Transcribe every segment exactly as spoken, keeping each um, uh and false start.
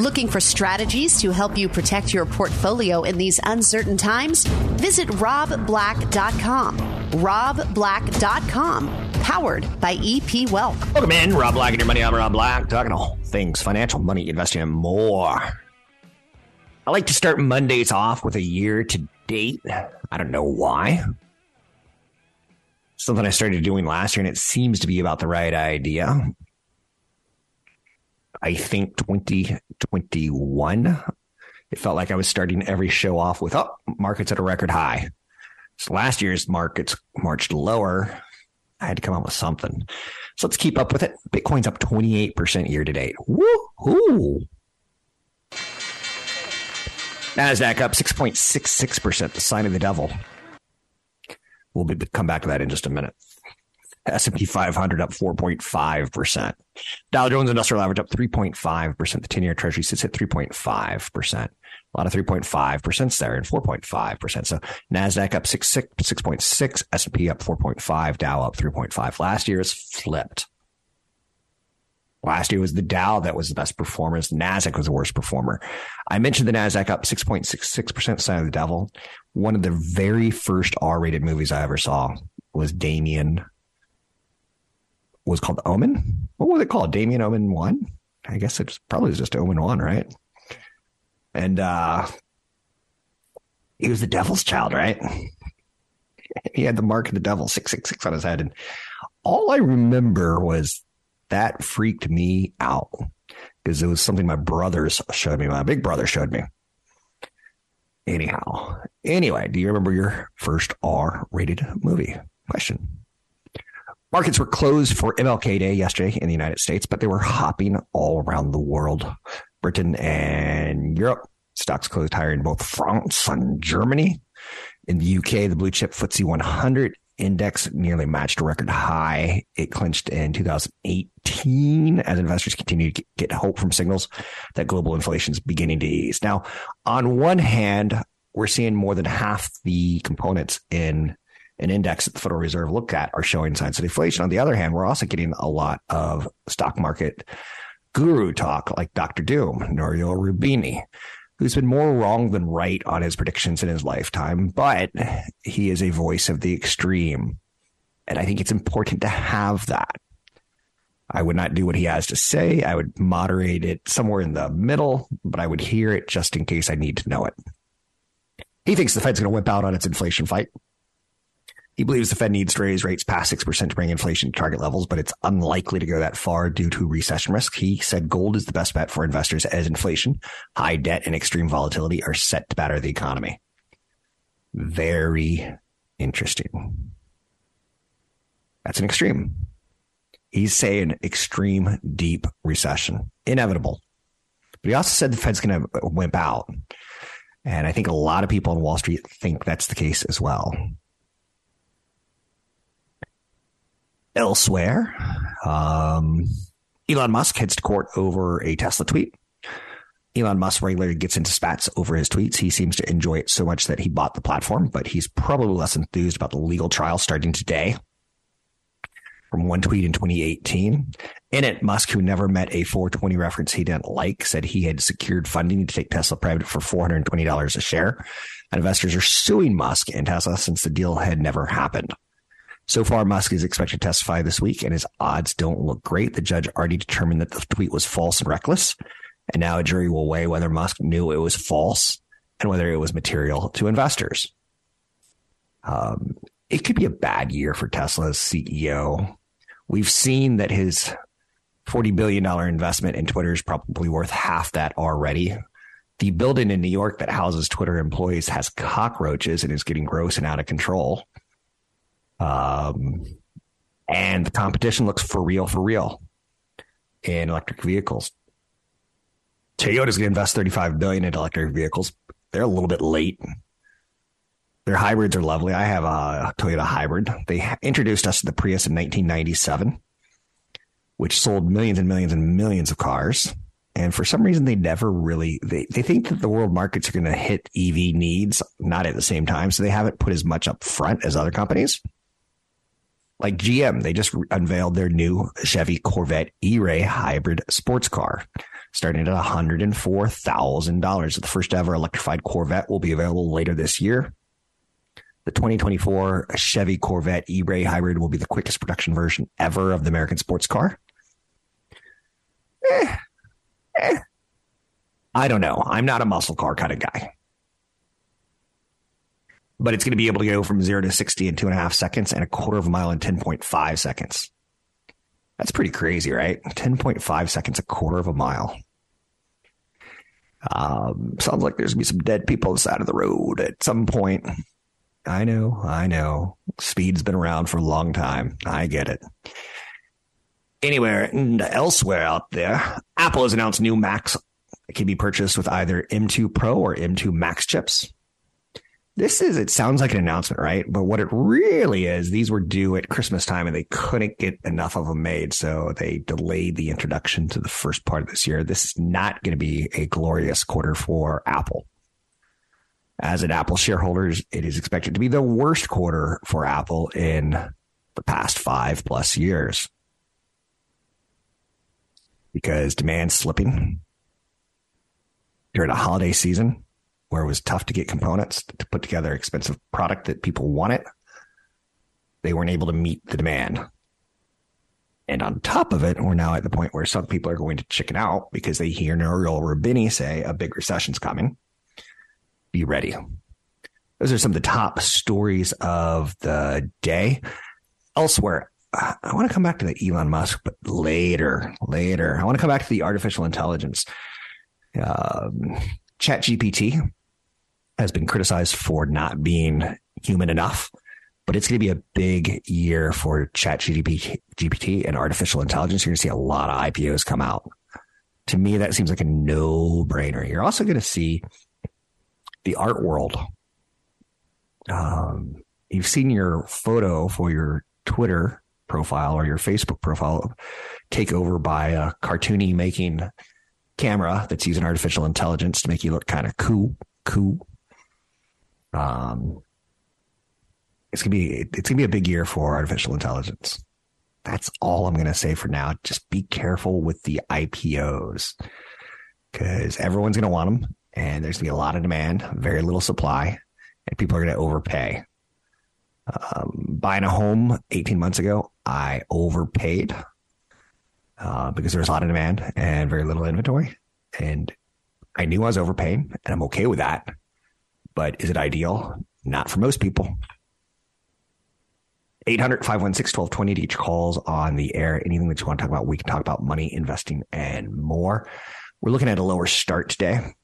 Looking for strategies to help you protect your portfolio in these uncertain times? Visit rob black dot com. rob black dot com. Powered by E P Wealth. Welcome in, Rob Black and your money. I'm Rob Black, talking all things financial, money, investing, and more. I like to start Mondays off with a year to date. I don't know why. Something I started doing last year, and it seems to be about the right idea. I think twenty twenty-one, it felt like I was starting every show off with, oh, markets at a record high. So last year's markets marched lower. I had to come up with something. So let's keep up with it. Bitcoin's up twenty-eight percent year to date. Woohoo! NASDAQ up six point six six percent, the sign of the devil. We'll be, come back to that in just a minute. S and P five hundred up four point five percent. Dow Jones Industrial Average up three point five percent. The ten-year Treasury sits at three point five percent. A lot of three point five percent there and four point five percent. So NASDAQ up six point six, six point six, S and P up four point five, Dow up three point five. Last year is flipped. Last year was the Dow that was the best performer. NASDAQ was the worst performer. I mentioned the NASDAQ up six point six six percent, sign of the devil. One of the very first R-rated movies I ever saw was Damien. Was called The Omen. What was it called? Damien Omen one? I guess it's probably just Omen one, right? And uh, he was the devil's child, right? He had the mark of the devil, six six six on his head. And all I remember was that freaked me out because it was something my brothers showed me. My big brother showed me. Anyhow. Anyway, do you remember your first R-rated movie? Question. Markets were closed for M L K Day yesterday in the United States, but they were hopping all around the world. Britain and Europe, stocks closed higher in both France and Germany. In the U K, the blue chip F T S E one hundred index nearly matched a record high. It clinched in two thousand eighteen as investors continue to get hope from signals that global inflation is beginning to ease. Now, on one hand, we're seeing more than half the components in an index that the Federal Reserve look at are showing signs of deflation. On the other hand, we're also getting a lot of stock market guru talk like Doctor Doom, Nouriel Roubini, who's been more wrong than right on his predictions in his lifetime, but he is a voice of the extreme. And I think it's important to have that. I would not do what he has to say. I would moderate it somewhere in the middle, but I would hear it just in case I need to know it. He thinks the Fed's going to whip out on its inflation fight. He believes the Fed needs to raise rates past six percent to bring inflation to target levels, but it's unlikely to go that far due to recession risk. He said gold is the best bet for investors as inflation, high debt, and extreme volatility are set to batter the economy. Very interesting. That's an extreme. He's saying extreme deep recession. Inevitable. But he also said the Fed's going to wimp out. And I think a lot of people on Wall Street think that's the case as well. Elsewhere, um, Elon Musk heads to court over a Tesla tweet. Elon Musk regularly gets into spats over his tweets. He seems to enjoy it so much that he bought the platform, but he's probably less enthused about the legal trial starting today. From one tweet in twenty eighteen. In it, Musk, who never met a four twenty reference he didn't like, said he had secured funding to take Tesla private for four hundred twenty dollars a share. And investors are suing Musk and Tesla since the deal had never happened. So far, Musk is expected to testify this week, and his odds don't look great. The judge already determined that the tweet was false and reckless, and now a jury will weigh whether Musk knew it was false and whether it was material to investors. Um, it could be a bad year for Tesla's C E O. We've seen that his forty billion dollars investment in Twitter is probably worth half that already. The building in New York that houses Twitter employees has cockroaches and is getting gross and out of control. Um, and the competition looks for real, for real in electric vehicles. Toyota's going to invest thirty-five billion dollars into electric vehicles. They're a little bit late. Their hybrids are lovely. I have a Toyota hybrid. They introduced us to the Prius in nineteen ninety-seven, which sold millions and millions and millions of cars. And for some reason, they never really, they, they think that the world markets are going to hit E V needs, not at the same time. So they haven't put as much up front as other companies. Like G M, they just unveiled their new Chevy Corvette E-Ray hybrid sports car, starting at one hundred four thousand dollars. The first ever electrified Corvette will be available later this year. The twenty twenty-four Chevy Corvette E-Ray hybrid will be the quickest production version ever of the American sports car. Eh. Eh. I don't know. I'm not a muscle car kind of guy. But it's going to be able to go from zero to sixty in two and a half seconds and a quarter of a mile in ten point five seconds. That's pretty crazy, right? ten point five seconds, a quarter of a mile. Um, sounds like there's going to be some dead people on the side of the road at some point. I know, I know. Speed's been around for a long time. I get it. Anywhere and elsewhere out there, Apple has announced new Macs that can be purchased with either M two Pro or M two Max chips. This is, it sounds like an announcement, right? But what it really is, these were due at Christmas time and they couldn't get enough of them made. So they delayed the introduction to the first part of this year. This is not going to be a glorious quarter for Apple. As an Apple shareholders, it is expected to be the worst quarter for Apple in the past five plus years because demand's slipping during a holiday season where it was tough to get components to put together expensive product that people wanted. They weren't able to meet the demand. And on top of it, we're now at the point where some people are going to chicken out because they hear Nouriel Roubini say a big recession's coming. Be ready. Those are some of the top stories of the day. Elsewhere, I want to come back to the Elon Musk, but later, later. I want to come back to the artificial intelligence. Um, ChatGPT has been criticized for not being human enough, but it's going to be a big year for ChatGPT and artificial intelligence. You're going to see a lot of I P Os come out. To me, that seems like a no-brainer. You're also going to see the art world. Um, you've seen your photo for your Twitter profile or your Facebook profile take over by a cartoony making camera that's using artificial intelligence to make you look kind of cool, cool. Um, it's gonna be it's gonna be a big year for artificial intelligence. That's all I'm gonna say for now. Just be careful with the I P Os because everyone's gonna want them, and there's gonna be a lot of demand, very little supply, and people are gonna overpay. Um, buying a home eighteen months ago, I overpaid. Uh, because there was a lot of demand and very little inventory. And I knew I was overpaying, and I'm okay with that. But is it ideal? Not for most people. eight hundred, five one six, one two two zero to each calls on the air. Anything that you want to talk about, we can talk about money, investing, and more. We're looking at a lower start today.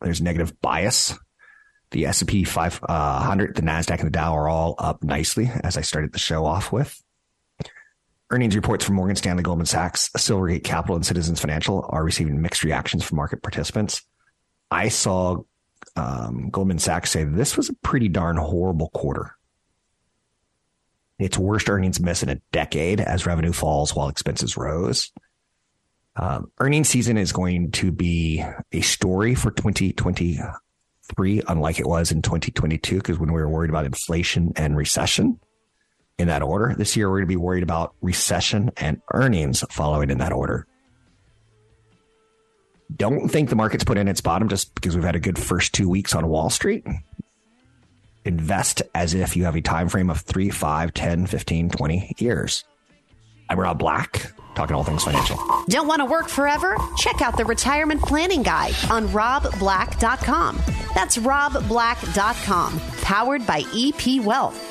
There's negative bias. The S and P five hundred, the NASDAQ, and the Dow are all up nicely, as I started the show off with. Earnings reports from Morgan Stanley, Goldman Sachs, Silvergate Capital, and Citizens Financial are receiving mixed reactions from market participants. I saw um, Goldman Sachs say this was a pretty darn horrible quarter. Its worst earnings miss in a decade as revenue falls while expenses rose. Um, earnings season is going to be a story for twenty twenty-three, unlike it was in twenty twenty-two, because when we were worried about inflation and recession. In that order, this year we're going to be worried about recession and earnings following in that order. Don't think the market's put in its bottom just because we've had a good first two weeks on Wall Street. Invest as if you have a time frame of three, five, ten, fifteen, twenty years. I'm Rob Black, talking all things financial. Don't want to work forever? Check out the Retirement Planning Guide on rob black dot com. That's rob black dot com, powered by E P Wealth.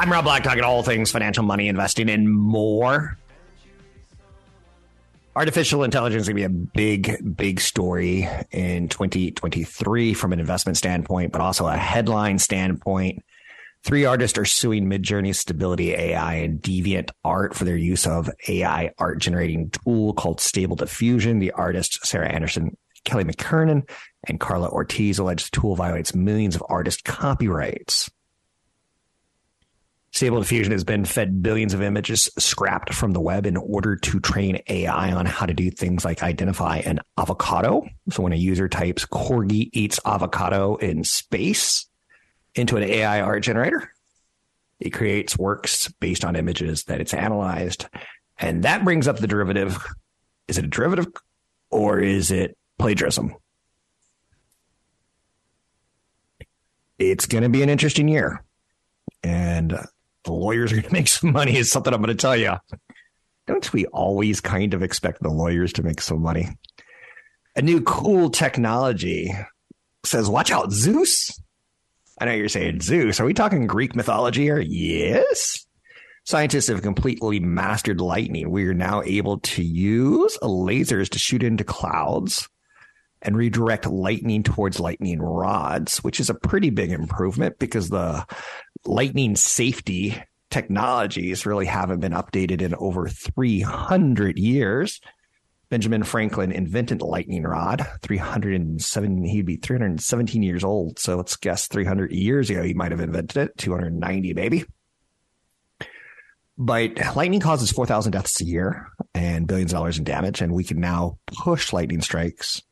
I'm Rob Black, talking all things financial, money, investing, and more. Artificial intelligence is going to be a big, big story in twenty twenty-three from an investment standpoint, but also a headline standpoint. Three artists are suing Midjourney, Stability A I, and Deviant Art for their use of A I art generating tool called Stable Diffusion. The artists Sarah Anderson, Kelly McKernan, and Carla Ortiz allege the tool violates millions of artist copyrights. Stable Diffusion has been fed billions of images scrapped from the web in order to train A I on how to do things like identify an avocado. So when a user types corgi eats avocado in space into an A I art generator, it creates works based on images that it's analyzed. And that brings up the derivative. Is it a derivative or is it plagiarism? It's going to be an interesting year. And the lawyers are going to make some money is something I'm going to tell you. Don't we always kind of expect the lawyers to make some money? A new cool technology says, watch out, Zeus. I know you're saying Zeus. Are we talking Greek mythology here? Yes. Scientists have completely mastered lightning. We are now able to use lasers to shoot into clouds and redirect lightning towards lightning rods, which is a pretty big improvement because the lightning safety technologies really haven't been updated in over three hundred years. Benjamin Franklin invented lightning rod, three hundred seven, he'd be three hundred seventeen years old. So let's guess three hundred years ago, he might have invented it, two hundred ninety maybe. But lightning causes four thousand deaths a year and billions of dollars in damage. And we can now push lightning strikes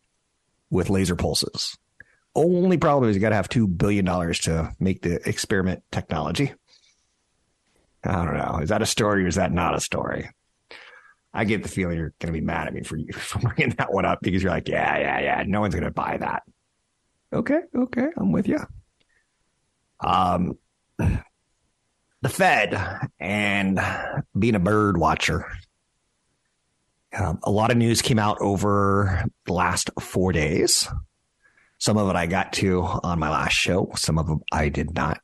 with laser pulses. Only problem is you got to have two billion dollars to make the experiment technology. I don't know. Is that a story or is that not a story? I get the feeling you're going to be mad at me for, for bringing that one up because you're like, yeah, yeah, yeah. No one's going to buy that. Okay, okay. I'm with you. Um, the Fed and being a bird watcher. Um, a lot of news came out over the last four days. Some of it I got to on my last show. Some of them I did not.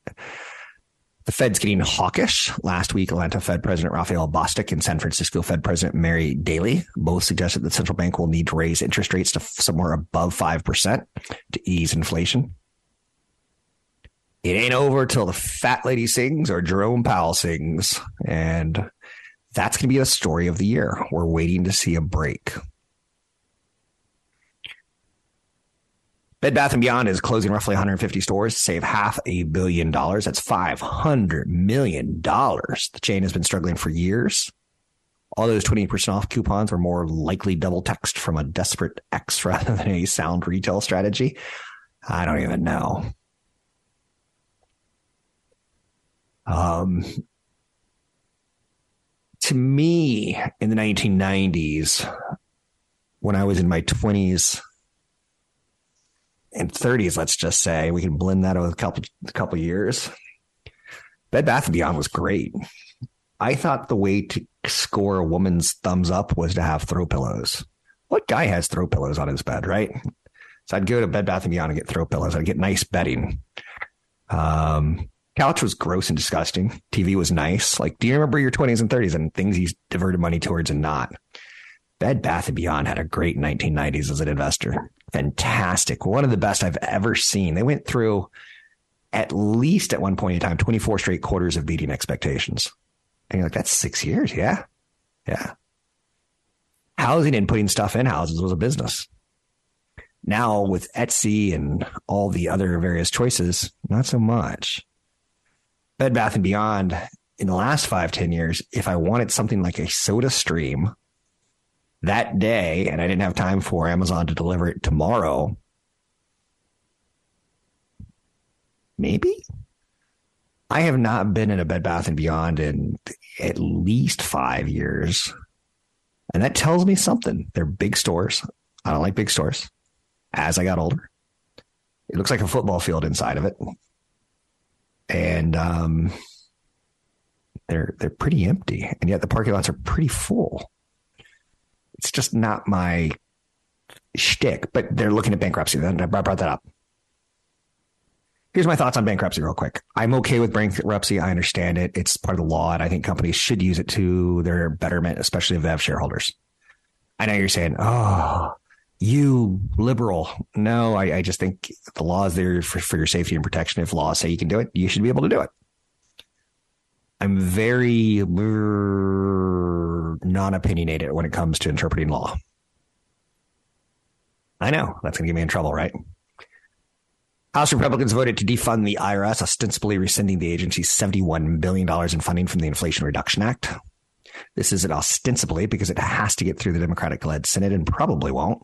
The Fed's getting hawkish. Last week, Atlanta Fed President Raphael Bostic and San Francisco Fed President Mary Daly both suggested the central bank will need to raise interest rates to somewhere above five percent to ease inflation. It ain't over till the fat lady sings or Jerome Powell sings. And that's going to be the story of the year. We're waiting to see a break. Bed Bath and Beyond is closing roughly one hundred fifty stores to save half a billion dollars. That's five hundred million dollars. The chain has been struggling for years. All those twenty percent off coupons were more likely double text from a desperate ex rather than a sound retail strategy. I don't even know. Um, to me, in the nineteen nineties, when I was in my twenties, in thirties, let's just say, we can blend that over a couple a couple years. Bed Bath and Beyond was great. I thought the way to score a woman's thumbs up was to have throw pillows. What guy has throw pillows on his bed, right? So I'd go to Bed Bath and Beyond and get throw pillows. I'd get nice bedding. Um, couch was gross and disgusting. T V was nice. Like, do you remember your twenties and thirties and things you diverted money towards and not? Bed Bath and Beyond had a great nineteen nineties as an investor. Fantastic. One of the best I've ever seen. They went through, at least at one point in time, twenty-four straight quarters of beating expectations. And you're like, that's six years. Yeah. Yeah. Housing and putting stuff in houses was a business. Now with Etsy and all the other various choices, not so much. Bed Bath and Beyond in the last five, ten years, if I wanted something like a soda stream that day, and I didn't have time for Amazon to deliver it tomorrow, maybe? I have not been in a Bed Bath and Beyond in at least five years. And that tells me something. They're big stores. I don't like big stores. As I got older, it looks like a football field inside of it. And um, they're they're pretty empty. And yet the parking lots are pretty full. It's just not my shtick, but they're looking at bankruptcy. I brought that up. Here's my thoughts on bankruptcy real quick. I'm okay with bankruptcy. I understand it. It's part of the law, and I think companies should use it to their betterment, especially if they have shareholders. I know you're saying, oh, you liberal. No, I, I just think the law is there for, for your safety and protection. If laws say you can do it, you should be able to do it. I'm very non-opinionated when it comes to interpreting law. I know that's going to get me in trouble, right? House Republicans voted to defund the I R S, ostensibly rescinding the agency's seventy-one billion dollars in funding from the Inflation Reduction Act. This isn't ostensibly because it has to get through the Democratic-led Senate and probably won't.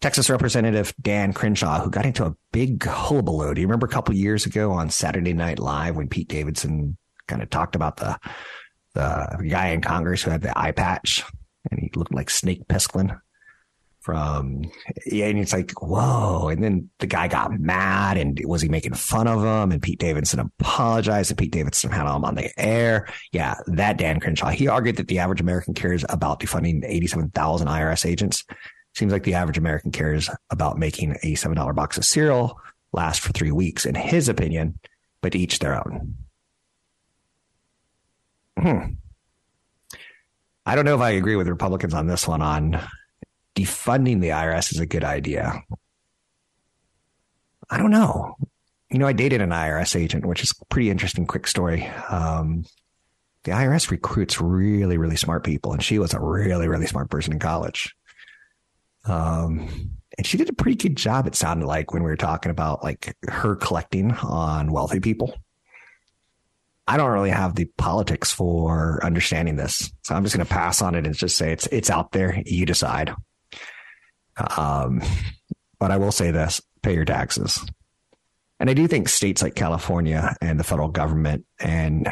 Texas Representative Dan Crenshaw, who got into a big hullabaloo. Do you remember a couple years ago on Saturday Night Live when Pete Davidson kind of talked about the, the guy in Congress who had the eye patch and he looked like Snake Pisklin? From yeah, and it's like, whoa. And then the guy got mad and was he making fun of him? And Pete Davidson apologized and Pete Davidson had him on the air. Yeah, that Dan Crenshaw. He argued that the average American cares about defunding eighty-seven thousand I R S agents. Seems like the average American cares about making a seven dollar box of cereal last for three weeks, in his opinion, but each their own. Hmm. I don't know if I agree with Republicans on this one on defunding the I R S is a good idea. I don't know. You know, I dated an I R S agent, which is a pretty interesting, quick story. Um, the I R S recruits really, really smart people. And she was a really, really smart person in college. Um, and she did a pretty good job, it sounded like, when we were talking about like her collecting on wealthy people. I don't really have the politics for understanding this. So I'm just going to pass on it and just say it's it's out there. You decide. Um, but I will say this, pay your taxes. And I do think states like California and the federal government and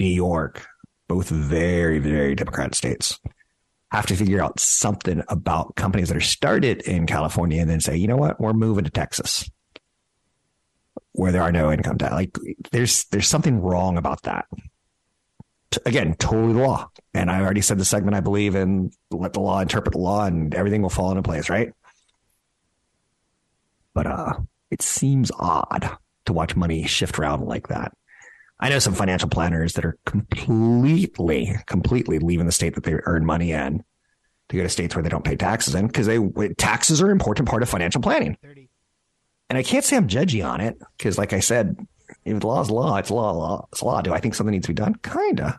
New York, both very, very Democrat states, have to figure out something about companies that are started in California and then say, you know what, we're moving to Texas where there are no income tax. Like there's, there's something wrong about that. Again, totally the law. And I already said the segment, I believe in let the law interpret the law and everything will fall into place, right? But uh, it seems odd to watch money shift around like that. I know some financial planners that are completely, completely leaving the state that they earn money in to go to states where they don't pay taxes in because they taxes are an important part of financial planning. And I can't say I'm judgy on it because, like I said, if the law is law, it's law, law, it's law. Do I think something needs to be done? Kinda.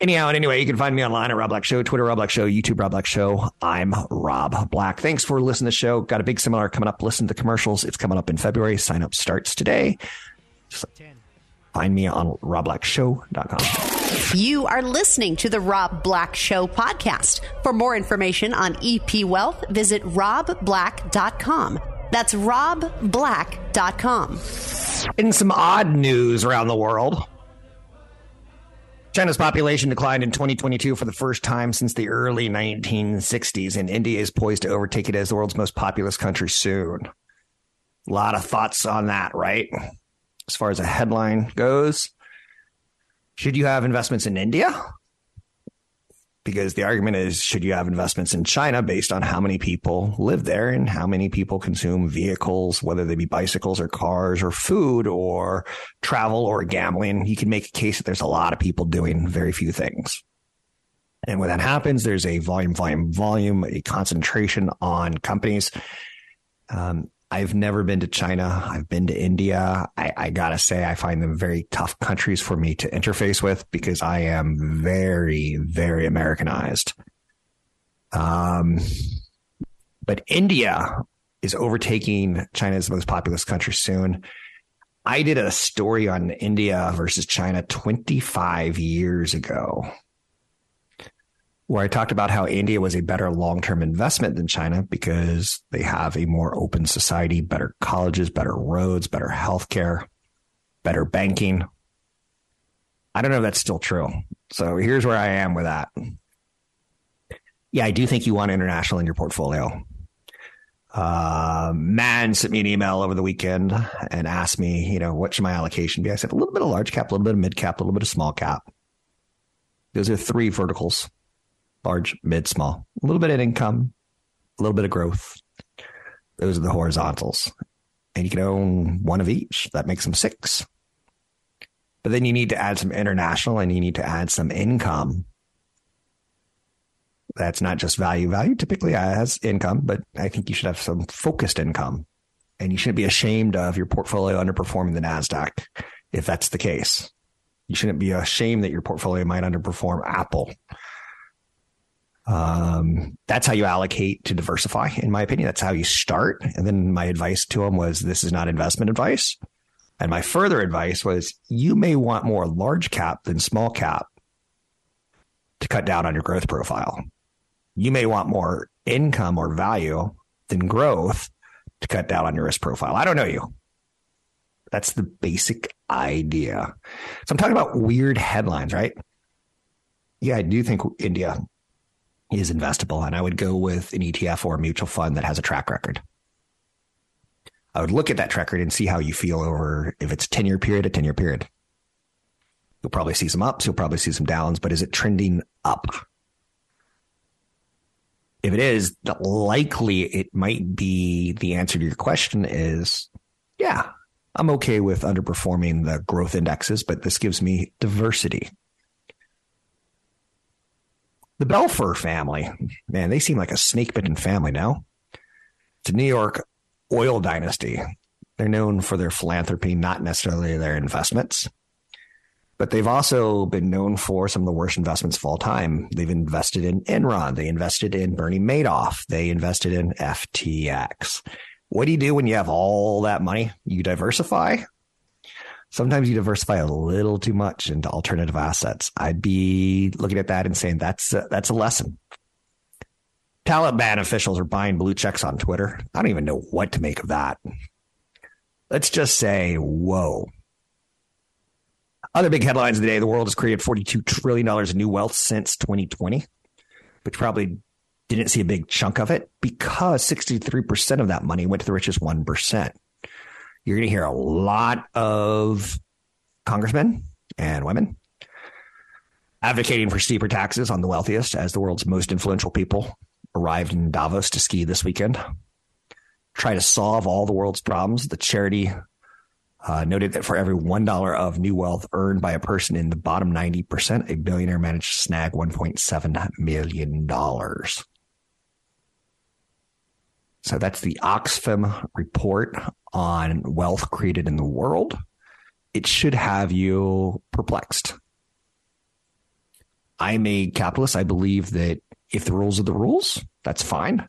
Anyhow, and anyway, you can find me online at Rob Black Show, Twitter, Rob Black Show, YouTube, Rob Black Show. I'm Rob Black. Thanks for listening to the show. Got a big seminar coming up. Listen to the commercials. It's coming up in February. Sign up starts today. Just find me on rob black show dot com. You are listening to the Rob Black Show podcast. For more information on E P Wealth, visit rob black dot com. That's rob black dot com. In some odd news around the world, China's population declined in twenty twenty-two for the first time since the early nineteen sixties, and India is poised to overtake it as the world's most populous country soon. A lot of thoughts on that, right? As far as a headline goes, should you have investments in India? Because the argument is, should you have investments in China based on how many people live there and how many people consume vehicles, whether they be bicycles or cars or food or travel or gambling? You can make a case that there's a lot of people doing very few things. And when that happens, there's a volume, volume, volume, a concentration on companies. Um, I've never been to China. I've been to India. I, I got to say, I find them very tough countries for me to interface with because I am very, very Americanized. Um, but India is overtaking China's most populous country soon. I did a story on India versus China twenty-five years ago, where I talked about how India was a better long-term investment than China because they have a more open society, better colleges, better roads, better healthcare, better banking. I don't know if that's still true. So here's where I am with that. Yeah, I do think you want international in your portfolio. Uh, man sent me an email over the weekend and asked me, you know, what should my allocation be? I said a little bit of large cap, a little bit of mid cap, a little bit of small cap. Those are three verticals. Large, mid, small, a little bit of income, a little bit of growth. Those are the horizontals. And you can own one of each. That makes them six. But then you need to add some international and you need to add some income. That's not just value. Value typically has income, but I think you should have some focused income. And you shouldn't be ashamed of your portfolio underperforming the NASDAQ if that's the case. You shouldn't be ashamed that your portfolio might underperform Apple. Um, that's how you allocate to diversify, in my opinion. That's how you start. And then my advice to them was, this is not investment advice. And my further advice was, you may want more large cap than small cap to cut down on your growth profile. You may want more income or value than growth to cut down on your risk profile. I don't know you. That's the basic idea. So I'm talking about weird headlines, right? Yeah, I do think India is investable, and I would go with an E T F or a mutual fund that has a track record. I would look at that track record and see how you feel over, if it's a ten-year period, a ten-year period. You'll probably see some ups, you'll probably see some downs, but is it trending up? If it is, likely it might be the answer to your question is, yeah, I'm okay with underperforming the growth indexes, but this gives me diversity. The Belfer family, man, they seem like a snake-bitten family now. It's a New York oil dynasty. They're known for their philanthropy, not necessarily their investments. But they've also been known for some of the worst investments of all time. They've invested in Enron. They invested in Bernie Madoff. They invested in F T X. What do you do when you have all that money? You diversify. Sometimes you diversify a little too much into alternative assets. I'd be looking at that and saying that's a, that's a lesson. Taliban officials are buying blue checks on Twitter. I don't even know what to make of that. Let's just say, whoa. Other big headlines of the day. The world has created forty-two trillion dollars in new wealth since twenty twenty, but you probably didn't see a big chunk of it because sixty-three percent of that money went to the richest one percent. You're going to hear a lot of congressmen and women advocating for steeper taxes on the wealthiest as the world's most influential people arrived in Davos to ski this weekend. Try to solve all the world's problems. The charity uh, noted that for every one dollar of new wealth earned by a person in the bottom ninety percent, a billionaire managed to snag one point seven million dollars. So that's the Oxfam report on wealth created in the world. It should have you perplexed. I'm a capitalist. I believe that if the rules are the rules, that's fine.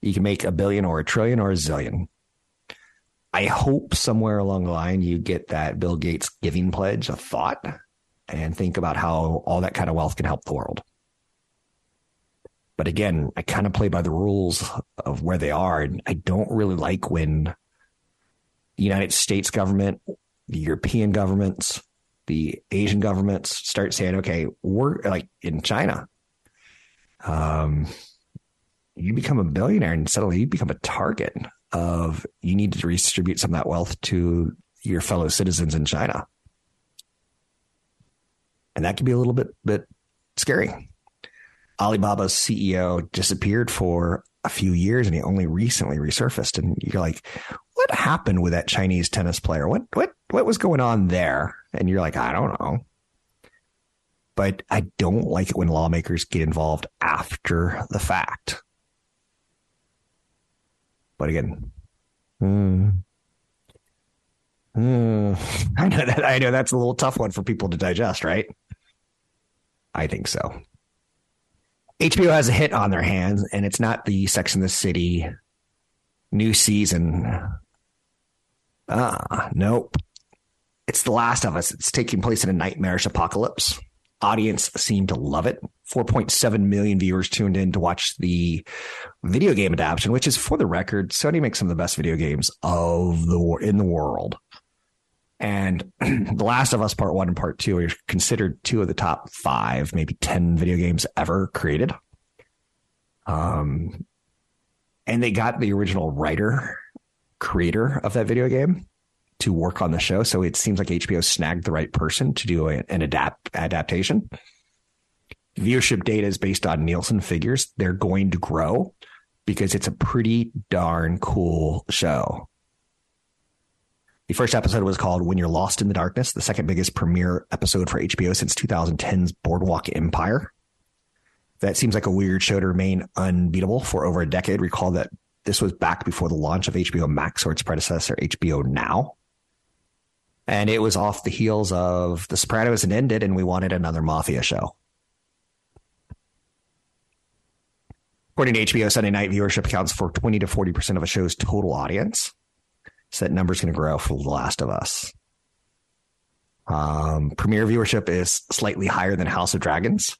You can make a billion or a trillion or a zillion. I hope somewhere along the line you get that Bill Gates giving pledge of thought and think about how all that kind of wealth can help the world. But again, I kind of play by the rules of where they are. And I don't really like when the United States government, the European governments, the Asian governments start saying, okay, we're like in China. Um, you become a billionaire and suddenly you become a target of, you need to redistribute some of that wealth to your fellow citizens in China. And that can be a little bit, bit scary. Alibaba's C E O disappeared for a few years and he only recently resurfaced. And you're like, what happened with that Chinese tennis player? What, what, what was going on there? And you're like, I don't know. But I don't like it when lawmakers get involved after the fact. But again, mm, mm, I know that, I know that's a little tough one for people to digest, right? I think so. H B O has a hit on their hands, and it's not the Sex and the City new season. Ah, nope. It's The Last of Us. It's taking place in a nightmarish apocalypse. Audience seem to love it. four point seven million viewers tuned in to watch the video game adaptation, which is, for the record, Sony makes some of the best video games of the in the world. And The Last of Us Part One and Part Two are considered two of the top five, maybe ten video games ever created. Um, and they got the original writer, creator of that video game to work on the show. So it seems like H B O snagged the right person to do a, an adapt adaptation. Viewership data is based on Nielsen figures. They're going to grow because it's a pretty darn cool show. The first episode was called When You're Lost in the Darkness, the second biggest premiere episode for H B O since two thousand ten's Boardwalk Empire. That seems like a weird show to remain unbeatable for over a decade. Recall that this was back before the launch of H B O Max or its predecessor, H B O Now. And it was off the heels of The Sopranos had ended and we wanted another mafia show. According to H B O, Sunday night viewership accounts for twenty to forty percent of a show's total audience. So that number's going to grow for The Last of Us. Um, premiere viewership is slightly higher than House of Dragons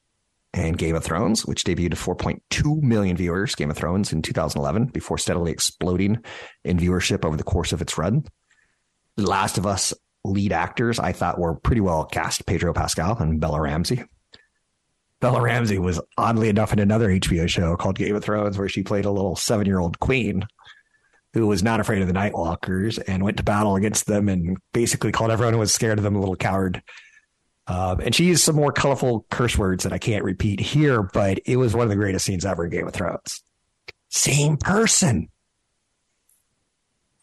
and Game of Thrones, which debuted to four point two million viewers, Game of Thrones, in two thousand eleven, before steadily exploding in viewership over the course of its run. The Last of Us lead actors, I thought, were pretty well cast, Pedro Pascal and Bella Ramsey. Bella Ramsey was, oddly enough, in another H B O show called Game of Thrones, where she played a little seven-year-old queen who was not afraid of the Nightwalkers and went to battle against them and basically called everyone who was scared of them a little coward. Um, and she used some more colorful curse words that I can't repeat here, but it was one of the greatest scenes ever in Game of Thrones. Same person.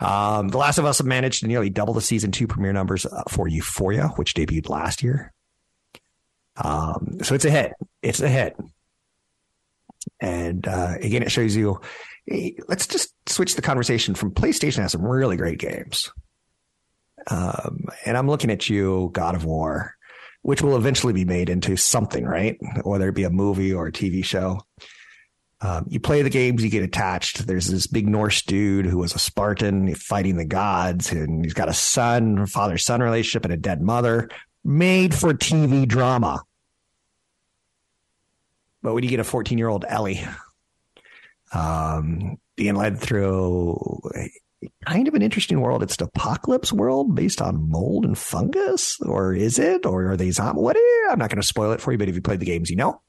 Um, The Last of Us managed to nearly double the season two premiere numbers for Euphoria, which debuted last year. Um, so it's a hit. It's a hit. And uh, again, it shows you, let's just switch the conversation from PlayStation has some really great games. Um, and I'm looking at you, God of War, which will eventually be made into something, right? Whether it be a movie or a T V show. Um, you play the games, you get attached. There's this big Norse dude who was a Spartan fighting the gods, and he's got a son, father-son relationship, and a dead mother. Made for T V drama. But when you get a fourteen-year-old Ellie um, being led through kind of an interesting world, it's an apocalypse world based on mold and fungus, or is it? Or are they zombies? What? I'm not going to spoil it for you, but if you played the games, you know.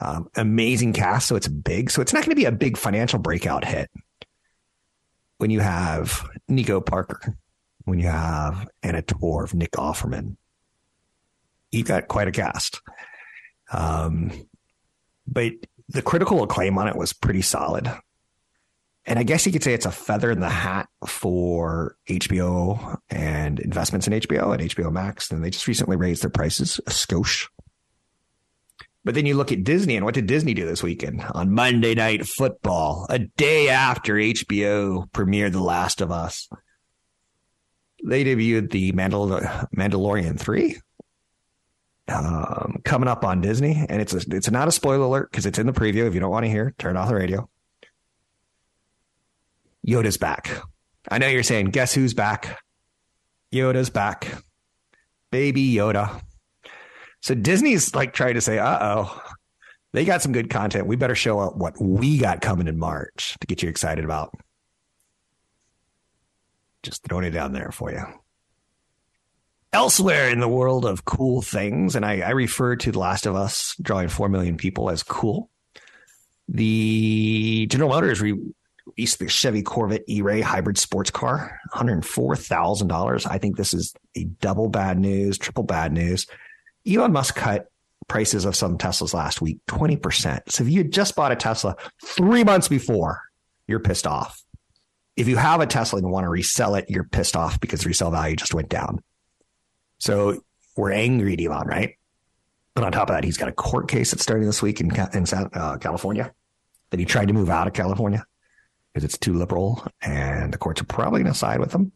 Um, amazing cast, so it's big. So it's not going to be a big financial breakout hit when you have Nico Parker, when you have Anna Torv, Nick Offerman. You've got quite a cast. Um, but the critical acclaim on it was pretty solid. And I guess you could say it's a feather in the hat for H B O and investments in H B O and H B O Max. And they just recently raised their prices a skosh. But then you look at Disney, and what did Disney do this weekend? On Monday Night Football, a day after H B O premiered The Last of Us, they debuted The Mandal- Mandalorian three, um, coming up on Disney. And it's a, it's not a spoiler alert because it's in the preview. If you don't want to hear, turn off the radio. Yoda's back. I know you're saying, guess who's back? Yoda's back. Baby Yoda. So Disney's like trying to say, uh-oh, they got some good content. We better show up what we got coming in March to get you excited about. Just throwing it down there for you. Elsewhere in the world of cool things, and I, I refer to The Last of Us drawing four million people as cool. The General Motors re- released the Chevy Corvette E-Ray hybrid sports car, one hundred four thousand dollars. I think this is a double bad news, triple bad news. Elon Musk cut prices of some Teslas last week, twenty percent. So if you had just bought a Tesla three months before, you're pissed off. If you have a Tesla and want to resell it, you're pissed off because resale value just went down. So we're angry at Elon, right? But on top of that, he's got a court case that's starting this week in, in uh, California that he tried to move out of California because it's too liberal and the courts are probably going to side with him.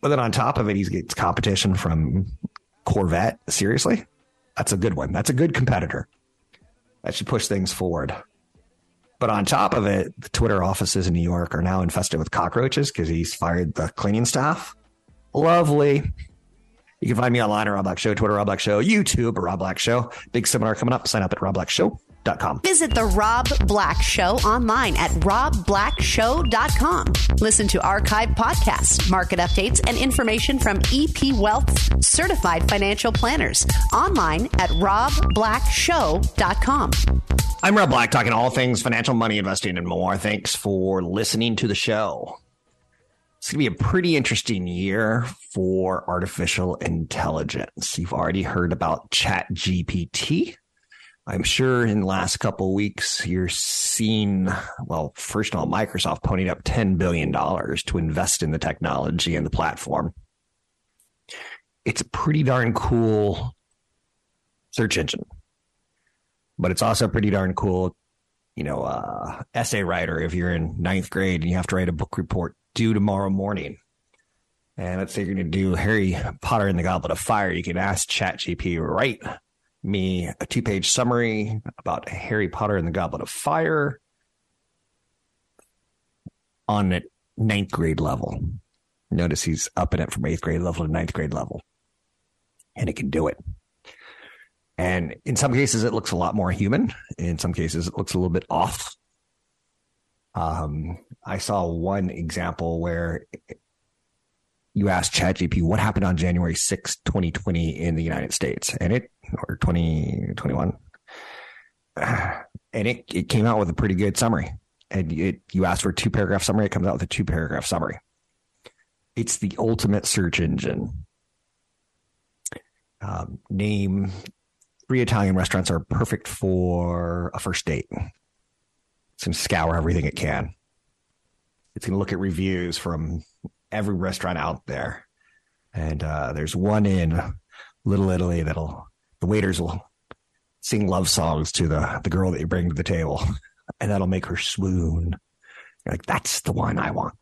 But then on top of it, he's gets competition from Corvette, seriously? That's a good one. That's a good competitor. That should push things forward. But on top of it, the Twitter offices in New York are now infested with cockroaches because he's fired the cleaning staff. Lovely. You can find me online at Rob Black Show, Twitter, Rob Black Show, YouTube, Rob Black Show. Big seminar coming up. Sign up at rob black show dot com. Visit the Rob Black Show online at rob black show dot com. Listen to archived podcasts, market updates, and information from E P Wealth's certified financial planners online at rob black show dot com. I'm Rob Black, talking all things financial, money, investing, and more. Thanks for listening to the show. It's going to be a pretty interesting year for artificial intelligence. You've already heard about ChatGPT. I'm sure in the last couple of weeks, you're seeing, well, first of all, Microsoft ponying up ten billion dollars to invest in the technology and the platform. It's a pretty darn cool search engine, but it's also pretty darn cool, you know, uh, essay writer if you're in ninth grade and you have to write a book report due tomorrow morning. And let's say you're going to do Harry Potter and the Goblet of Fire. You can ask ChatGPT, write me a two-page summary about Harry Potter and the Goblet of Fire on a ninth grade level. Notice he's upping it from eighth grade level to ninth grade level. And it can do it. And in some cases, it looks a lot more human. In some cases, it looks a little bit off. Um, I saw one example where you asked ChatGPT what happened on January sixth, twenty twenty in the United States, and it or twenty twenty-one, and it, it came out with a pretty good summary. And it you asked for a two-paragraph summary, it comes out with a two-paragraph summary. It's the ultimate search engine. Um, name three Italian restaurants are perfect for a first date. It's going to scour everything it can. It's going to look at reviews from every restaurant out there. And uh, there's one in Little Italy that'll, the waiters will sing love songs to the, the girl that you bring to the table. And that'll make her swoon. You're like, that's the one I want.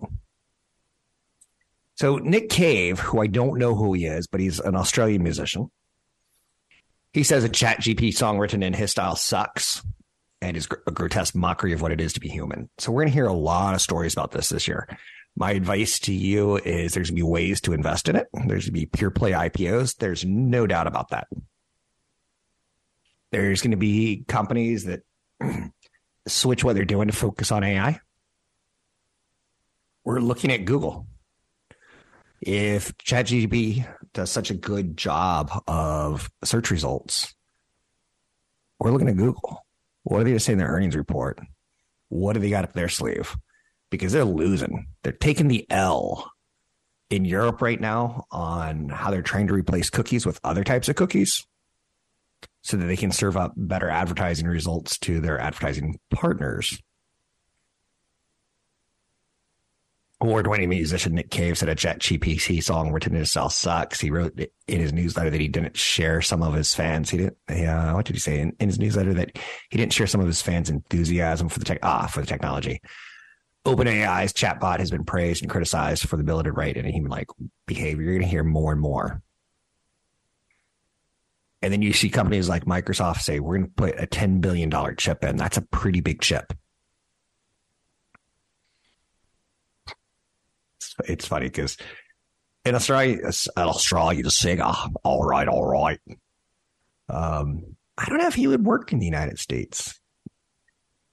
So Nick Cave, who I don't know who he is, but he's an Australian musician. He says a ChatGPT song written in his style sucks and is gr- a grotesque mockery of what it is to be human. So we're going to hear a lot of stories about this this year. My advice to you is there's going to be ways to invest in it. There's going to be pure play I P Os. There's no doubt about that. There's going to be companies that switch what they're doing to focus on A I. We're looking at Google. If ChatGPT does such a good job of search results, we're looking at Google. What are they going to say in their earnings report? What do they got up their sleeve? Because they're losing. They're taking the L in Europe right now on how they're trying to replace cookies with other types of cookies so that they can serve up better advertising results to their advertising partners. Award-winning musician Nick Cave said a ChatGPT song written in his style sucks. He wrote in his newsletter that he didn't share some of his fans. He didn't. Uh, what did he say in, in his newsletter that he didn't share some of his fans' enthusiasm for the tech ah for the technology? OpenAI's chatbot has been praised and criticized for the ability to write in a human-like behavior. You're going to hear more and more. And then you see companies like Microsoft say, we're going to put a ten billion dollars chip in. That's a pretty big chip. It's, it's funny because in Australia, in Australia, you sing, oh, all right, all right. Um, I don't know if he would work in the United States.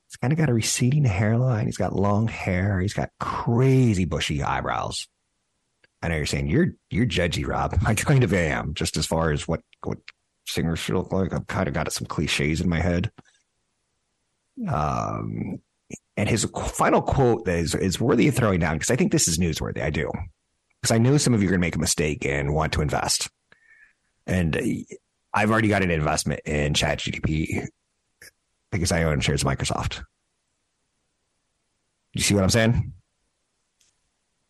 He's kind of got a receding hairline. He's got long hair. He's got crazy bushy eyebrows. I know you're saying you're you're judgy, Rob. I kind of am. Just as far as what what singers should look like, I've kind of got some cliches in my head. Um, and his final quote that is is worthy of throwing down because I think this is newsworthy. I do because I know some of you are going to make a mistake and want to invest. And I've already got an investment in ChatGPT. Because I own shares of Microsoft. You see what I'm saying?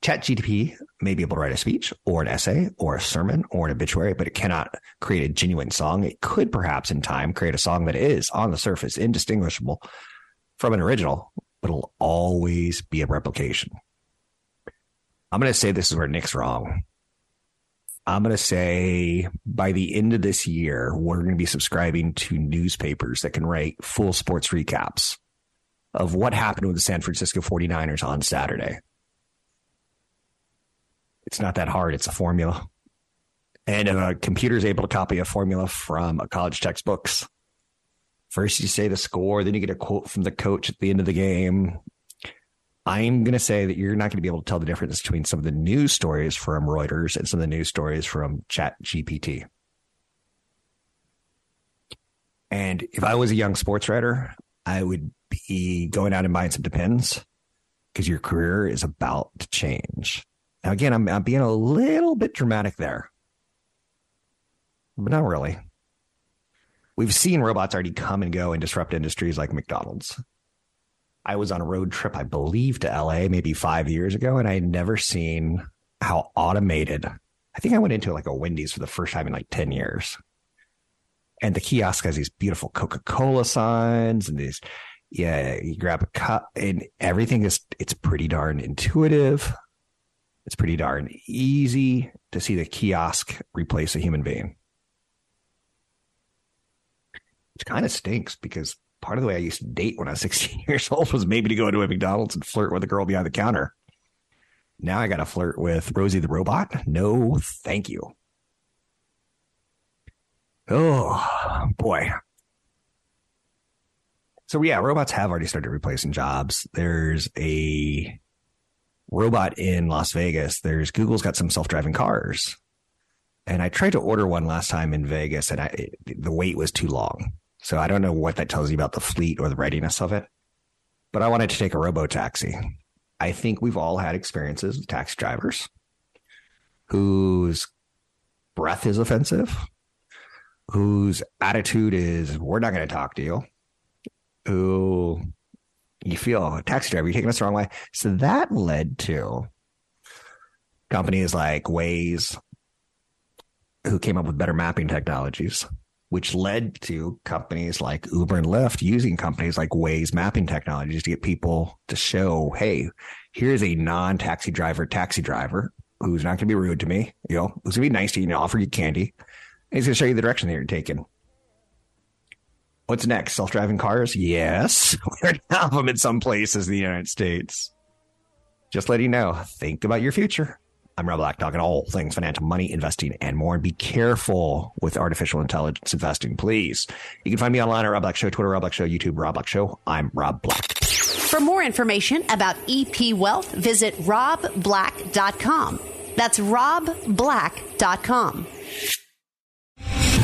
ChatGPT may be able to write a speech or an essay or a sermon or an obituary, but it cannot create a genuine song. It could perhaps in time create a song that is on the surface indistinguishable from an original, but it'll always be a replication. I'm going to say this is where Nick's wrong. I'm going to say by the end of this year, we're going to be subscribing to newspapers that can write full sports recaps of what happened with the San Francisco forty-niners on Saturday. It's not that hard. It's a formula. And if a computer is able to copy a formula from a college textbooks, first you say the score, then you get a quote from the coach at the end of the game. I'm going to say that you're not going to be able to tell the difference between some of the news stories from Reuters and some of the news stories from ChatGPT. And if I was a young sports writer, I would be going out and buying some Depends because your career is about to change. Now, again, I'm, I'm being a little bit dramatic there, but not really. We've seen robots already come and go and disrupt industries like McDonald's. I was on a road trip, I believe, to L A maybe five years ago, and I had never seen how automated. I think I went into like a Wendy's for the first time in like ten years. And the kiosk has these beautiful Coca-Cola signs and these, yeah, you grab a cup and everything is, it's pretty darn intuitive. it's pretty darn easy to see the kiosk replace a human being. Which kind of stinks, because part of the way I used to date when I was sixteen years old was maybe to go into a McDonald's and flirt with a girl behind the counter. Now I got to flirt with Rosie the robot. No, thank you. Oh, boy. So, yeah, robots have already started replacing jobs. There's a robot in Las Vegas. There's Google's got some self-driving cars. And I tried to order one last time in Vegas, and I, it, the wait was too long. So I don't know what that tells you about the fleet or the readiness of it. But I wanted to take a robo-taxi. I think we've all had experiences with taxi drivers whose breath is offensive, whose attitude is, we're not going to talk to you, who you feel, taxi driver, you're taking us the wrong way. So that led to companies like Waze, who came up with better mapping technologies, which led to companies like Uber and Lyft using companies like Waze mapping technologies to get people to show, hey, here's a non-taxi driver taxi driver who's not going to be rude to me, you know, who's going to be nice to you and offer you candy. And he's going to show you the direction that you're taking. What's next? Self-driving cars? Yes. We already have them in some places in the United States. Just letting you know, think about your future. I'm Rob Black, talking all things financial, money, investing, and more. And be careful with artificial intelligence investing, please. You can find me online at Rob Black Show, Twitter, Rob Black Show, YouTube, Rob Black Show. I'm Rob Black. For more information about E P Wealth, visit rob black dot com. That's rob black dot com.